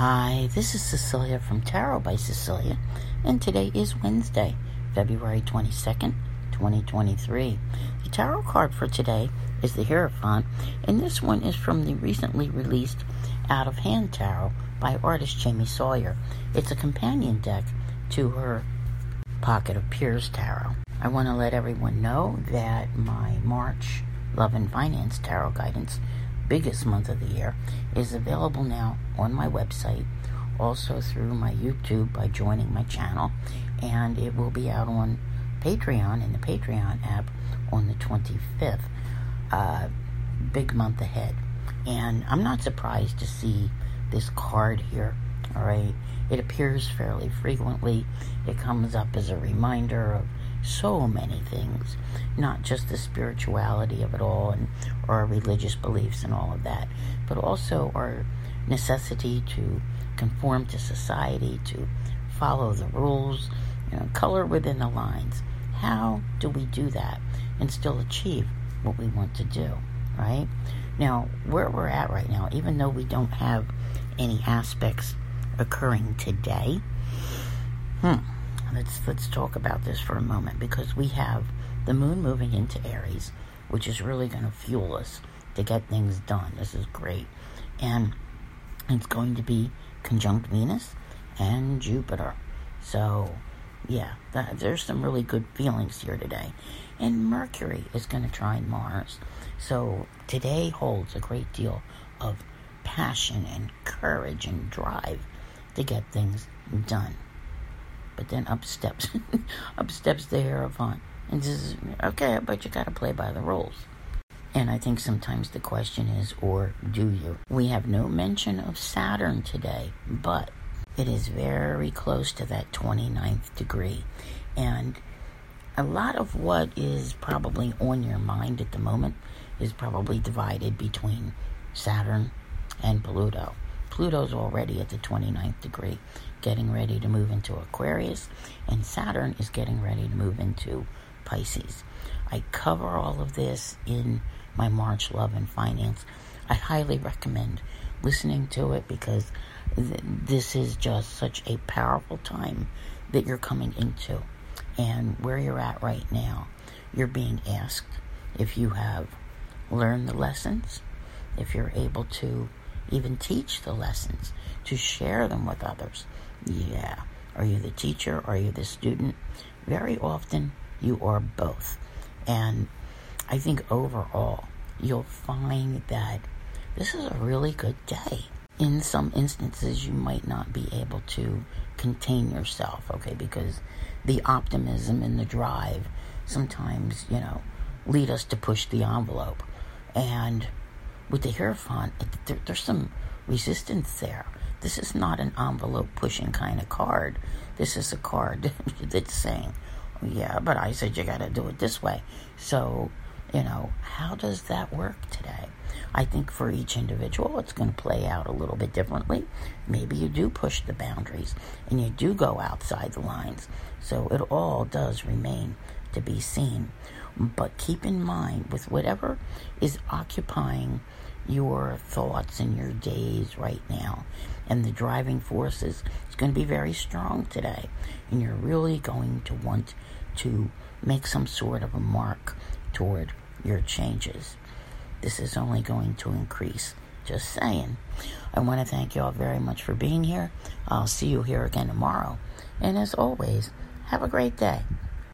Hi, this is Cecilia from Tarot by Cecilia, and today is Wednesday, February 22nd, 2023. The tarot card for today is the Hierophant, and this one is from the recently released Out of Hand Tarot by artist Jamie Sawyer. It's a companion deck to her Pocket of Peers Tarot. I want to let everyone know that my March Love and Finance Tarot Guidance, biggest month of the year, is available now on my website, also through my YouTube by joining my channel, and it will be out on Patreon and the Patreon app on the 25th. Big month ahead, and I'm not surprised to see this card here. All right, it appears fairly frequently. It comes up as a reminder of so many things, not just the spirituality of it all and our religious beliefs and all of that, but also our necessity to conform to society, to follow the rules, color within the lines. How do we do that and still achieve what we want to do, right? Now, where we're at right now, even though we don't have any aspects occurring today, Let's talk about this for a moment, because we have the moon moving into Aries, which is really going to fuel us to get things done. This is great. And it's going to be conjunct Venus and Jupiter. So, yeah, there's some really good feelings here today. And Mercury is going to trine Mars. So today holds a great deal of passion and courage and drive to get things done. But then up steps the Hierophant and says, okay, but you got to play by the rules. And I think sometimes the question is, or do you? We have no mention of Saturn today, but it is very close to that 29th degree. And a lot of what is probably on your mind at the moment is probably divided between Saturn and Pluto. Pluto's already at the 29th degree, getting ready to move into Aquarius, and Saturn is getting ready to move into Pisces. I cover all of this in my March Love and Finance. I highly recommend listening to it, because this is just such a powerful time that you're coming into, and where you're at right now, you're being asked if you have learned the lessons, if you're able to even teach the lessons, to share them with others. Yeah. Are you the teacher? Are you the student? Very often, you are both. And I think overall, you'll find that this is a really good day. In some instances, you might not be able to contain yourself, okay, because the optimism and the drive sometimes, lead us to push the envelope. And with the Hierophant, there's some resistance there. This is not an envelope-pushing kind of card. This is a card that's saying, yeah, but I said you got to do it this way. So, how does that work today? I think for each individual, it's going to play out a little bit differently. Maybe you do push the boundaries, and you do go outside the lines. So it all does remain to be seen. But keep in mind, with whatever is occupying your thoughts and your days right now, and the driving forces, it's going to be very strong today, and you're really going to want to make some sort of a mark toward your changes. This is only going to increase, just saying. I want to thank you all very much for being here. I'll see you here again tomorrow, and as always, have a great day.